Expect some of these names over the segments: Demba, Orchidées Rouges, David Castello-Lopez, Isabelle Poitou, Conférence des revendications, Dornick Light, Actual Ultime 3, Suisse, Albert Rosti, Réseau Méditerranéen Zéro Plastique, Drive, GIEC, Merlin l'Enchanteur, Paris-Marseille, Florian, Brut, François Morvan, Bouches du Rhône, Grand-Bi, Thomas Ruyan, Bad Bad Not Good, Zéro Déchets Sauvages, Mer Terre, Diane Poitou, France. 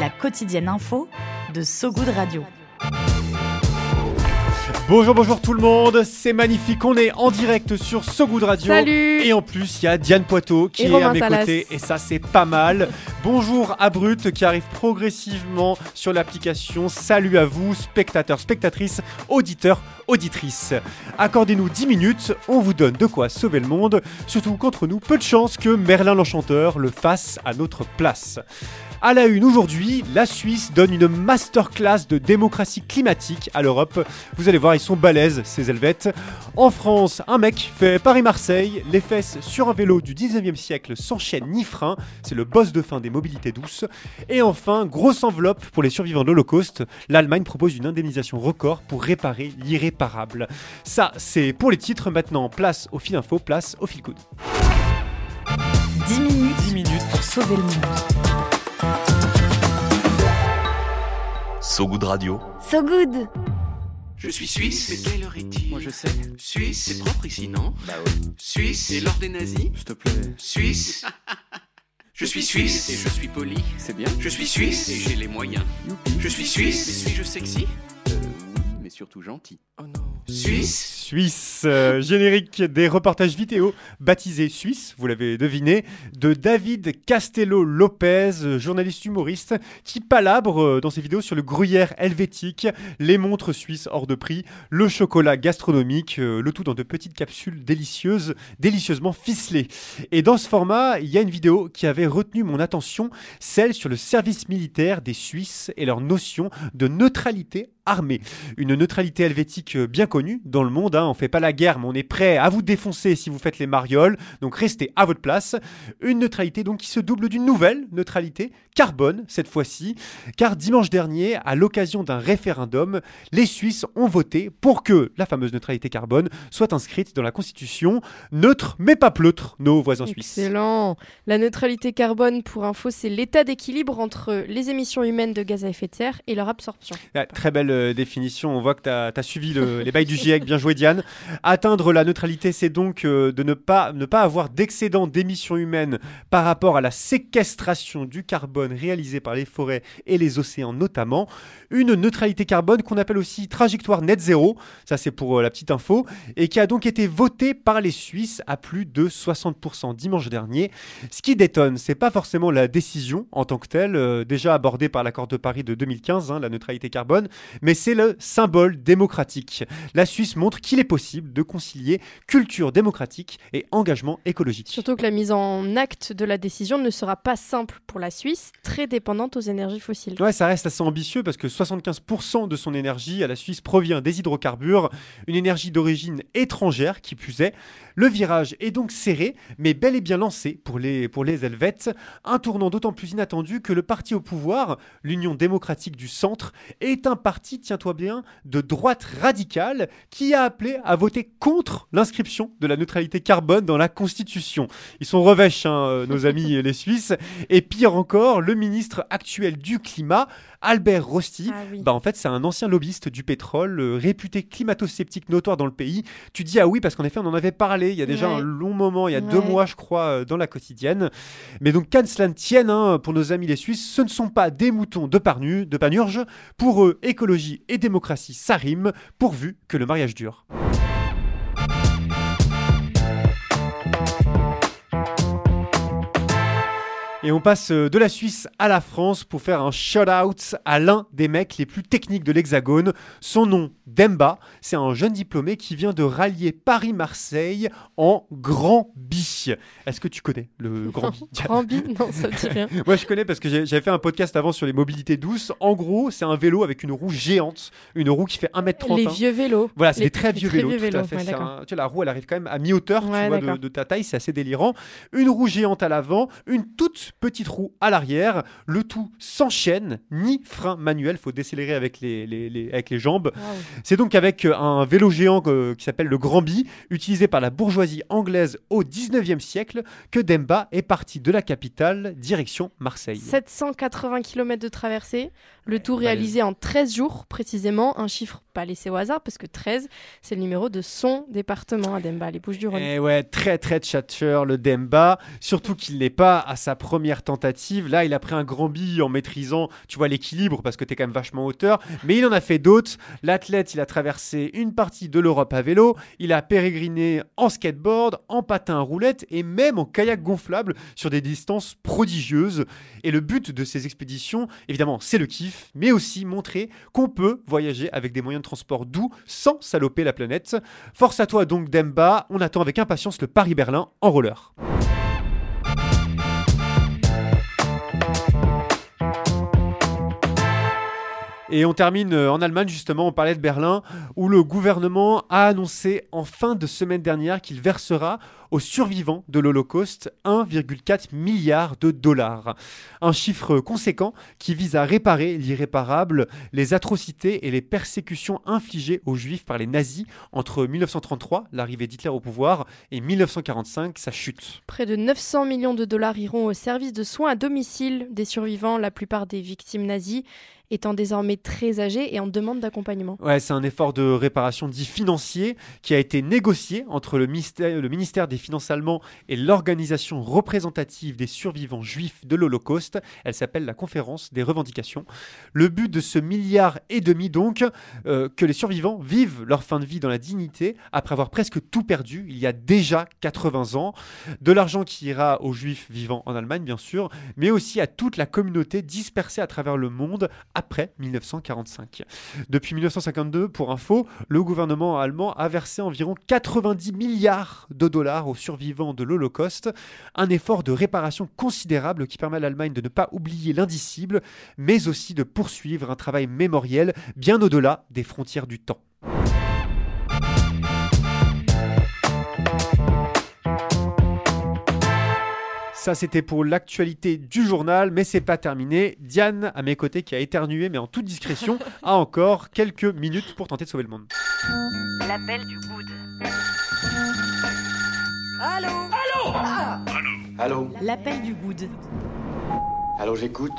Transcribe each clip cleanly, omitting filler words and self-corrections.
La quotidienne info de So Good Radio. Bonjour tout le monde, c'est magnifique, on est en direct sur So Good Radio. Salut. Et en plus il y a Diane Poitou qui est à mes côtés et ça c'est pas mal. Bonjour à Brut qui arrive progressivement sur l'application. Salut à vous spectateurs, spectatrices, auditeurs, auditrices. Accordez-nous 10 minutes, on vous donne de quoi sauver le monde, surtout contre nous, peu de chance que Merlin l'Enchanteur le fasse à notre place. À la une aujourd'hui, la Suisse donne une masterclass de démocratie climatique à l'Europe. Vous allez voir, ils sont balèzes, ces Helvètes. En France, un mec fait Paris-Marseille, les fesses sur un vélo du 19e siècle sans chaîne ni frein. C'est le boss de fin des mobilités douces. Et enfin, grosse enveloppe pour les survivants de l'Holocauste. L'Allemagne propose une indemnisation record pour réparer l'irréparable. Ça, c'est pour les titres. Maintenant, place au fil info, place au fil good. 10 minutes pour sauver le monde. So Good Radio. So Good. Je suis suisse. Mais quelle heure est-il ? Moi je sais. Suisse, c'est propre ici, non ? Bah oui. Suisse, c'est l'or des nazis ? S'il te plaît. Suisse. Je suis suisse et je suis poli. C'est bien. Je suis suisse et j'ai les moyens. Youpi. Je suis suisse. Mais suis-je sexy ? Mais surtout gentil. Oh non. Suisse, générique des reportages vidéo baptisé Suisse, vous l'avez deviné, de David Castello-Lopez, journaliste humoriste, qui palabre dans ses vidéos sur le gruyère helvétique, les montres suisses hors de prix, le chocolat gastronomique, le tout dans de petites capsules délicieuses, délicieusement ficelées. Et dans ce format, il y a une vidéo qui avait retenu mon attention, celle sur le service militaire des Suisses et leur notion de neutralité armée. Une neutralité helvétique bien connue dans le monde, on fait pas la guerre mais on est prêt à vous défoncer si vous faites les marioles, donc restez à votre place. Une neutralité donc qui se double d'une nouvelle neutralité carbone cette fois-ci, car dimanche dernier à l'occasion d'un référendum, les Suisses ont voté pour que la fameuse neutralité carbone soit inscrite dans la constitution. Neutre mais pas pleutre, nos voisins suisses. Excellent. La neutralité carbone, pour info, c'est l'état d'équilibre entre les émissions humaines de gaz à effet de serre et leur absorption. Ah, très belle définition, on voit que t'as suivi les bails du GIEC, bien joué Diane. Atteindre la neutralité, c'est donc de ne pas avoir d'excédent d'émissions humaines par rapport à la séquestration du carbone réalisée par les forêts et les océans notamment. Une neutralité carbone qu'on appelle aussi trajectoire net zéro, ça c'est pour la petite info, et qui a donc été votée par les Suisses à plus de 60% dimanche dernier. Ce qui détonne, c'est pas forcément la décision en tant que telle, déjà abordée par l'accord de Paris de 2015, la neutralité carbone, mais c'est le symbole démocratique. La Suisse montre qu'il est possible de concilier culture démocratique et engagement écologique. Surtout que la mise en acte de la décision ne sera pas simple pour la Suisse, très dépendante aux énergies fossiles. Ouais, ça reste assez ambitieux parce que 75% de son énergie à la Suisse provient des hydrocarbures, une énergie d'origine étrangère qui plus est. Le virage est donc serré, mais bel et bien lancé pour les Helvètes. Un tournant d'autant plus inattendu que le parti au pouvoir, l'Union démocratique du centre, est un parti, tiens-toi bien, de droite radicale qui a appelé à voter contre l'inscription de la neutralité carbone dans la Constitution. Ils sont revêches, nos amis les Suisses. Et pire encore, le ministre actuel du Climat, Albert Rosti, en fait, c'est un ancien lobbyiste du pétrole, réputé climato-sceptique notoire dans le pays. Tu dis ah oui, parce qu'en effet, on en avait parlé il y a déjà un long moment, il y a 2 mois, je crois, dans la quotidienne. Mais donc, qu'à cela ne tienne, pour nos amis les Suisses, ce ne sont pas des moutons de panurge. Pour eux, écologie et démocratie, ça rime, pourvu que le mariage dure. Et on passe de la Suisse à la France pour faire un shout-out à l'un des mecs les plus techniques de l'Hexagone. Son nom, Demba, c'est un jeune diplômé qui vient de rallier Paris-Marseille en Grand-Bi. Est-ce que tu connais le Grand-Bi ? Grand-Bi ? Non, ça ne dit rien. Moi, je connais parce que j'avais fait un podcast avant sur les mobilités douces. En gros, c'est un vélo avec une roue géante, une roue qui fait 1m30. Les vieux vélos. Voilà, c'est des très vieux vélos, tout à fait. Ouais, tu vois, la roue, elle arrive quand même à mi-hauteur de ta taille, c'est assez délirant. Une roue géante à l'avant, une toute petite roue à l'arrière, le tout sans chaîne ni frein manuel, faut décélérer avec les jambes. Wow. C'est donc avec un vélo géant qui s'appelle le Grand-Bi, utilisé par la bourgeoisie anglaise au 19e siècle, que Demba est parti de la capitale direction Marseille. 780 km de traversée, le tout réalisé en 13 jours précisément, un chiffre pas laissé au hasard parce que 13, c'est le numéro de son département à Demba, les Bouches du Rhône. Et ouais, très tchatcheur le Demba, surtout qu'il n'est pas à sa première tentative. Là, il a pris un Grand-Bi en maîtrisant, tu vois, l'équilibre parce que t'es quand même vachement en hauteur, mais il en a fait d'autres. L'athlète, il a traversé une partie de l'Europe à vélo, il a pérégriné en skateboard, en patin à roulettes et même en kayak gonflable sur des distances prodigieuses. Et le but de ces expéditions, évidemment, c'est le kiff, mais aussi montrer qu'on peut voyager avec des moyens de transport doux sans saloper la planète. Force à toi donc Demba, on attend avec impatience le Paris-Berlin en roller. Et on termine en Allemagne, justement, on parlait de Berlin, où le gouvernement a annoncé en fin de semaine dernière qu'il versera aux survivants de l'Holocauste $1,4 milliard. Un chiffre conséquent qui vise à réparer l'irréparable, les atrocités et les persécutions infligées aux Juifs par les nazis entre 1933, l'arrivée d'Hitler au pouvoir, et 1945, sa chute. Près de $900 millions iront au service de soins à domicile des survivants, la plupart des victimes nazies étant désormais très âgés et en demande d'accompagnement. Ouais, c'est un effort de réparation dit financier qui a été négocié entre le ministère des Finances allemand et l'organisation représentative des survivants juifs de l'Holocauste. Elle s'appelle la Conférence des revendications. Le but de ce $1,5 milliard donc, que les survivants vivent leur fin de vie dans la dignité après avoir presque tout perdu il y a déjà 80 ans. De l'argent qui ira aux juifs vivants en Allemagne bien sûr, mais aussi à toute la communauté dispersée à travers le monde après 1945. Depuis 1952, pour info, le gouvernement allemand a versé environ $90 milliards aux survivants de l'Holocauste, un effort de réparation considérable qui permet à l'Allemagne de ne pas oublier l'indicible, mais aussi de poursuivre un travail mémoriel bien au-delà des frontières du temps. Ça, c'était pour l'actualité du journal, mais c'est pas terminé. Diane, à mes côtés, qui a éternué, mais en toute discrétion, a encore quelques minutes pour tenter de sauver le monde. L'appel du good. Allô ? Allô ? Ah ! Allô ? L'appel du good. Allô, j'écoute.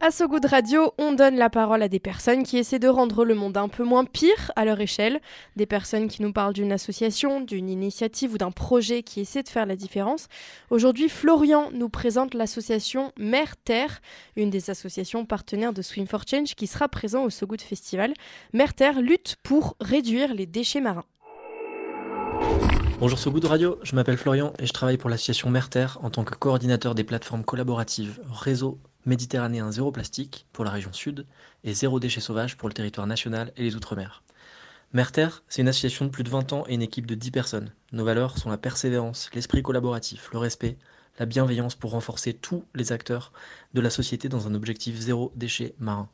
À So Good Radio, on donne la parole à des personnes qui essaient de rendre le monde un peu moins pire à leur échelle. Des personnes qui nous parlent d'une association, d'une initiative ou d'un projet qui essaie de faire la différence. Aujourd'hui, Florian nous présente l'association Mer Terre, une des associations partenaires de Swim for Change qui sera présent au So Good Festival. Mer Terre lutte pour réduire les déchets marins. Bonjour So Good Radio, je m'appelle Florian et je travaille pour l'association Mer Terre en tant que coordinateur des plateformes collaboratives Réseau Méditerranéen Zéro Plastique pour la région sud et Zéro Déchets Sauvages pour le territoire national et les Outre-mer. Mer Terre, c'est une association de plus de 20 ans et une équipe de 10 personnes. Nos valeurs sont la persévérance, l'esprit collaboratif, le respect, la bienveillance pour renforcer tous les acteurs de la société dans un objectif zéro déchet marin.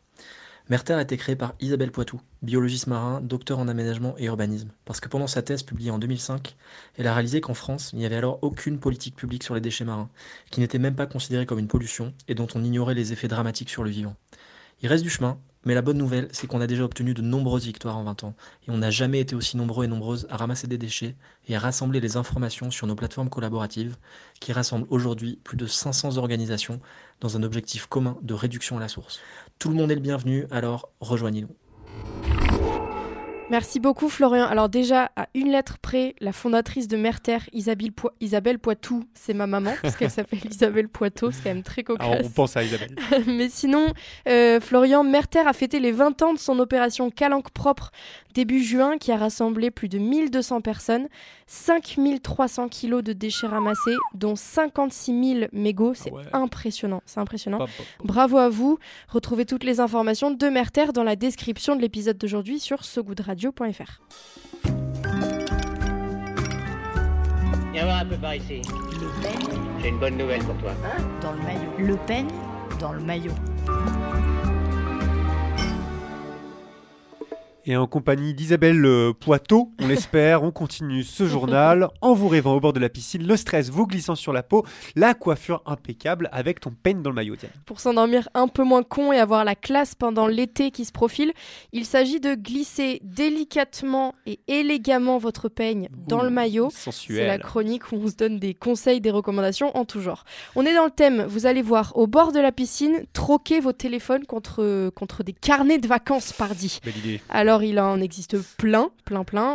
Mer Terre a été créée par Isabelle Poitou, biologiste marin, docteur en aménagement et urbanisme, parce que pendant sa thèse publiée en 2005, elle a réalisé qu'en France, il n'y avait alors aucune politique publique sur les déchets marins, qui n'était même pas considérée comme une pollution et dont on ignorait les effets dramatiques sur le vivant. Il reste du chemin, mais la bonne nouvelle, c'est qu'on a déjà obtenu de nombreuses victoires en 20 ans, et on n'a jamais été aussi nombreux et nombreuses à ramasser des déchets et à rassembler les informations sur nos plateformes collaboratives, qui rassemblent aujourd'hui plus de 500 organisations dans un objectif commun de réduction à la source. Tout le monde est le bienvenu, alors rejoignez-nous. Merci beaucoup Florian. Alors déjà, à une lettre près, la fondatrice de Mer Terre, Isabelle Poitou, c'est ma maman, parce qu'elle s'appelle Isabelle Poitou, c'est quand même très cocasse. Alors on pense à Isabelle. Mais sinon, Florian, Mer Terre a fêté les 20 ans de son opération Calanque Propre début juin, qui a rassemblé plus de 1200 personnes, 5300 kilos de déchets ramassés, dont 56 000 mégots. C'est impressionnant, c'est impressionnant. Bravo à vous. Retrouvez toutes les informations de Mer Terre dans la description de l'épisode d'aujourd'hui sur sogoodradio.fr. Viens voir un peu par ici. Le Pen. J'ai une bonne nouvelle pour toi. Hein ? Dans le maillot. Le Pen dans le maillot. Et en compagnie d'Isabelle Poitou, on l'espère, on continue ce journal en vous rêvant au bord de la piscine, le stress vous glissant sur la peau, la coiffure impeccable avec ton peigne dans le maillot. Diane. Pour s'endormir un peu moins con et avoir la classe pendant l'été qui se profile, il s'agit de glisser délicatement et élégamment votre peigne dans le maillot. Sensuel. C'est la chronique où on se donne des conseils, des recommandations en tout genre. On est dans le thème, vous allez voir, au bord de la piscine, troquez vos téléphones contre des carnets de vacances, pardi. Belle idée. Alors, il en existe plein.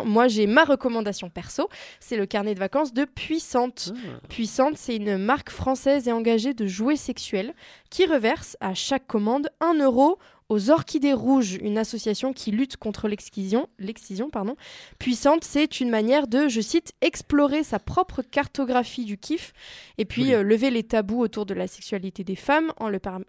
Moi, j'ai ma recommandation perso. C'est le carnet de vacances de Puissante. Puissante, c'est une marque française et engagée de jouets sexuels qui reverse à chaque commande 1 € aux Orchidées Rouges, une association qui lutte contre l'excision. Puissante, c'est une manière de, je cite, explorer sa propre cartographie du kiff et puis lever les tabous autour de la sexualité des femmes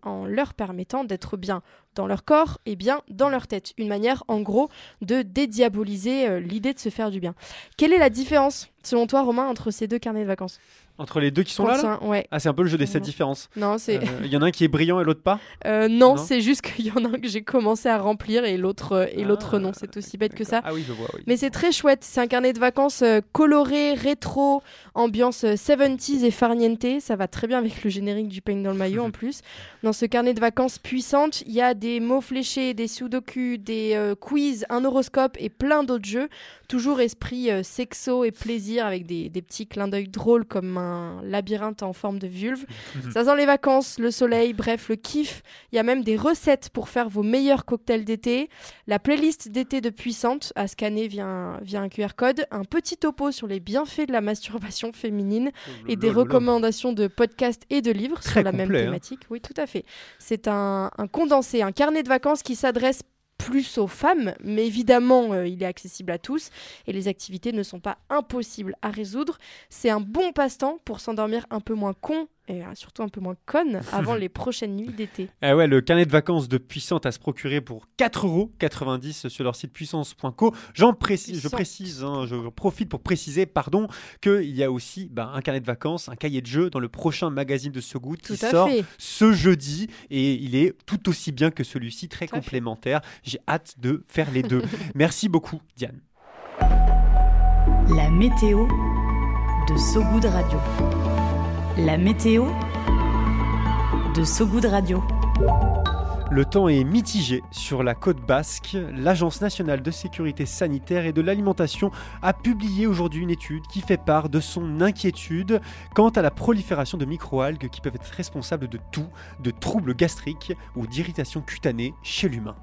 en leur permettant d'être bien dans leur corps et bien dans leur tête. Une manière, en gros, de dédiaboliser l'idée de se faire du bien. Quelle est la différence, selon toi, Romain, entre ces deux carnets de vacances ? Entre les deux qui sont là, ouais. Ah, c'est un peu le jeu des 7 différences. Non, c'est. Il y en a un qui est brillant et l'autre pas. Non, c'est juste qu'il y en a un que j'ai commencé à remplir et l'autre non. C'est aussi bête que ça. Ah oui, je vois. Oui. Mais c'est très chouette. C'est un carnet de vacances coloré, rétro, ambiance 70s et farniente. Ça va très bien avec le générique du peigne dans le maillot en plus. Dans ce carnet de vacances Puissante, il y a des mots fléchés, des sudoku, des quiz, un horoscope et plein d'autres jeux. Toujours esprit sexo et plaisir avec des petits clins d'œil drôles comme un labyrinthe en forme de vulve. Ça sent les vacances, le soleil, bref, le kiff. Il y a même des recettes pour faire vos meilleurs cocktails d'été. La playlist d'été de Puissante à scanner via un QR code. Un petit topo sur les bienfaits de la masturbation féminine et des recommandations de podcasts et de livres sur la même thématique. Oui, tout à fait. C'est un condensé, un carnet de vacances qui s'adresse plus aux femmes, mais évidemment il est accessible à tous et les activités ne sont pas impossibles à résoudre. C'est un bon passe-temps pour s'endormir un peu moins con et surtout un peu moins conne avant les prochaines nuits d'été. Ouais, le carnet de vacances de Puissante à se procurer pour 4,90 € sur leur site puissance.co. Je profite pour préciser qu'il y a aussi un carnet de vacances, un cahier de jeu dans le prochain magazine de So Good qui sort ce jeudi et il est tout aussi bien que celui-ci, très complémentaire. J'ai hâte de faire les deux. Merci beaucoup, Diane. La météo de So Good Radio. La météo de So Good Radio. Le temps est mitigé sur la côte basque. L'Agence nationale de sécurité sanitaire et de l'alimentation a publié aujourd'hui une étude qui fait part de son inquiétude quant à la prolifération de microalgues qui peuvent être responsables de tout, de troubles gastriques ou d'irritations cutanées chez l'humain.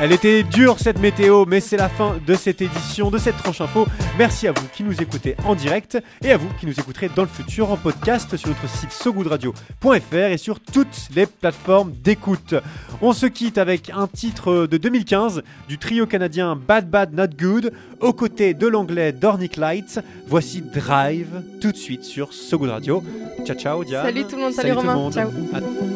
Elle était dure cette météo, mais c'est la fin de cette édition, de cette tranche info. Merci à vous qui nous écoutez en direct et à vous qui nous écouterez dans le futur en podcast sur notre site sogoodradio.fr et sur toutes les plateformes d'écoute. On se quitte avec un titre de 2015 du trio canadien Bad Bad Not Good, aux côtés de l'anglais Dornick Light. Voici Drive tout de suite sur So Good Radio. Ciao, ciao, Diane. Salut tout le monde, salut Romain. Ciao.